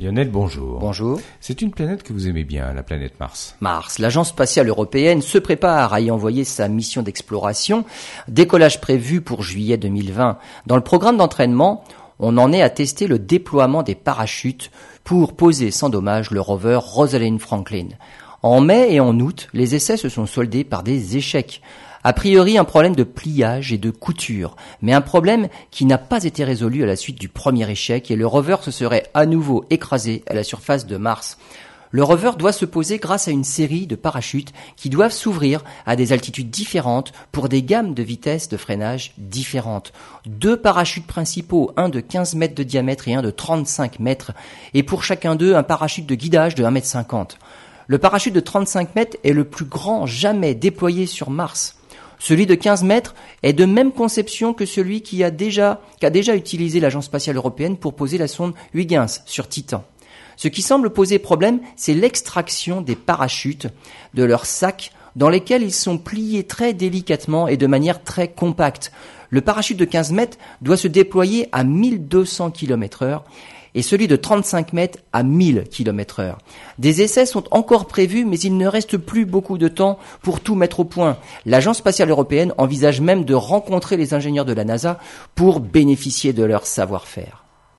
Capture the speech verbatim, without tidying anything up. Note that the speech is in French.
Lionel, bonjour. Bonjour. C'est une planète que vous aimez bien, la planète Mars. Mars. L'Agence spatiale européenne se prépare à y envoyer sa mission d'exploration. Décollage prévu pour juillet deux mille vingt. Dans le programme d'entraînement, on en est à tester le déploiement des parachutes pour poser sans dommage le rover Rosalind Franklin. En mai et en août, les essais se sont soldés par des échecs. A priori, un problème de pliage et de couture, mais un problème qui n'a pas été résolu à la suite du premier échec et le rover se serait à nouveau écrasé à la surface de Mars. Le rover doit se poser grâce à une série de parachutes qui doivent s'ouvrir à des altitudes différentes pour des gammes de vitesse de freinage différentes. Deux parachutes principaux, un de quinze mètres de diamètre et un de trente-cinq mètres, et pour chacun d'eux, un parachute de guidage de un mètre cinquante. Le parachute de trente-cinq mètres est le plus grand jamais déployé sur Mars. Celui de quinze mètres est de même conception que celui qui a déjà, qu'a déjà utilisé l'Agence spatiale européenne pour poser la sonde Huygens sur Titan. Ce qui semble poser problème, c'est l'extraction des parachutes de leurs sacs dans lesquels ils sont pliés très délicatement et de manière très compacte. Le parachute de quinze mètres doit se déployer à mille deux cents kilomètres heure et celui de trente-cinq mètres à mille kilomètres heure. Des essais sont encore prévus, mais il ne reste plus beaucoup de temps pour tout mettre au point. L'Agence spatiale européenne envisage même de rencontrer les ingénieurs de la NASA pour bénéficier de leur savoir-faire.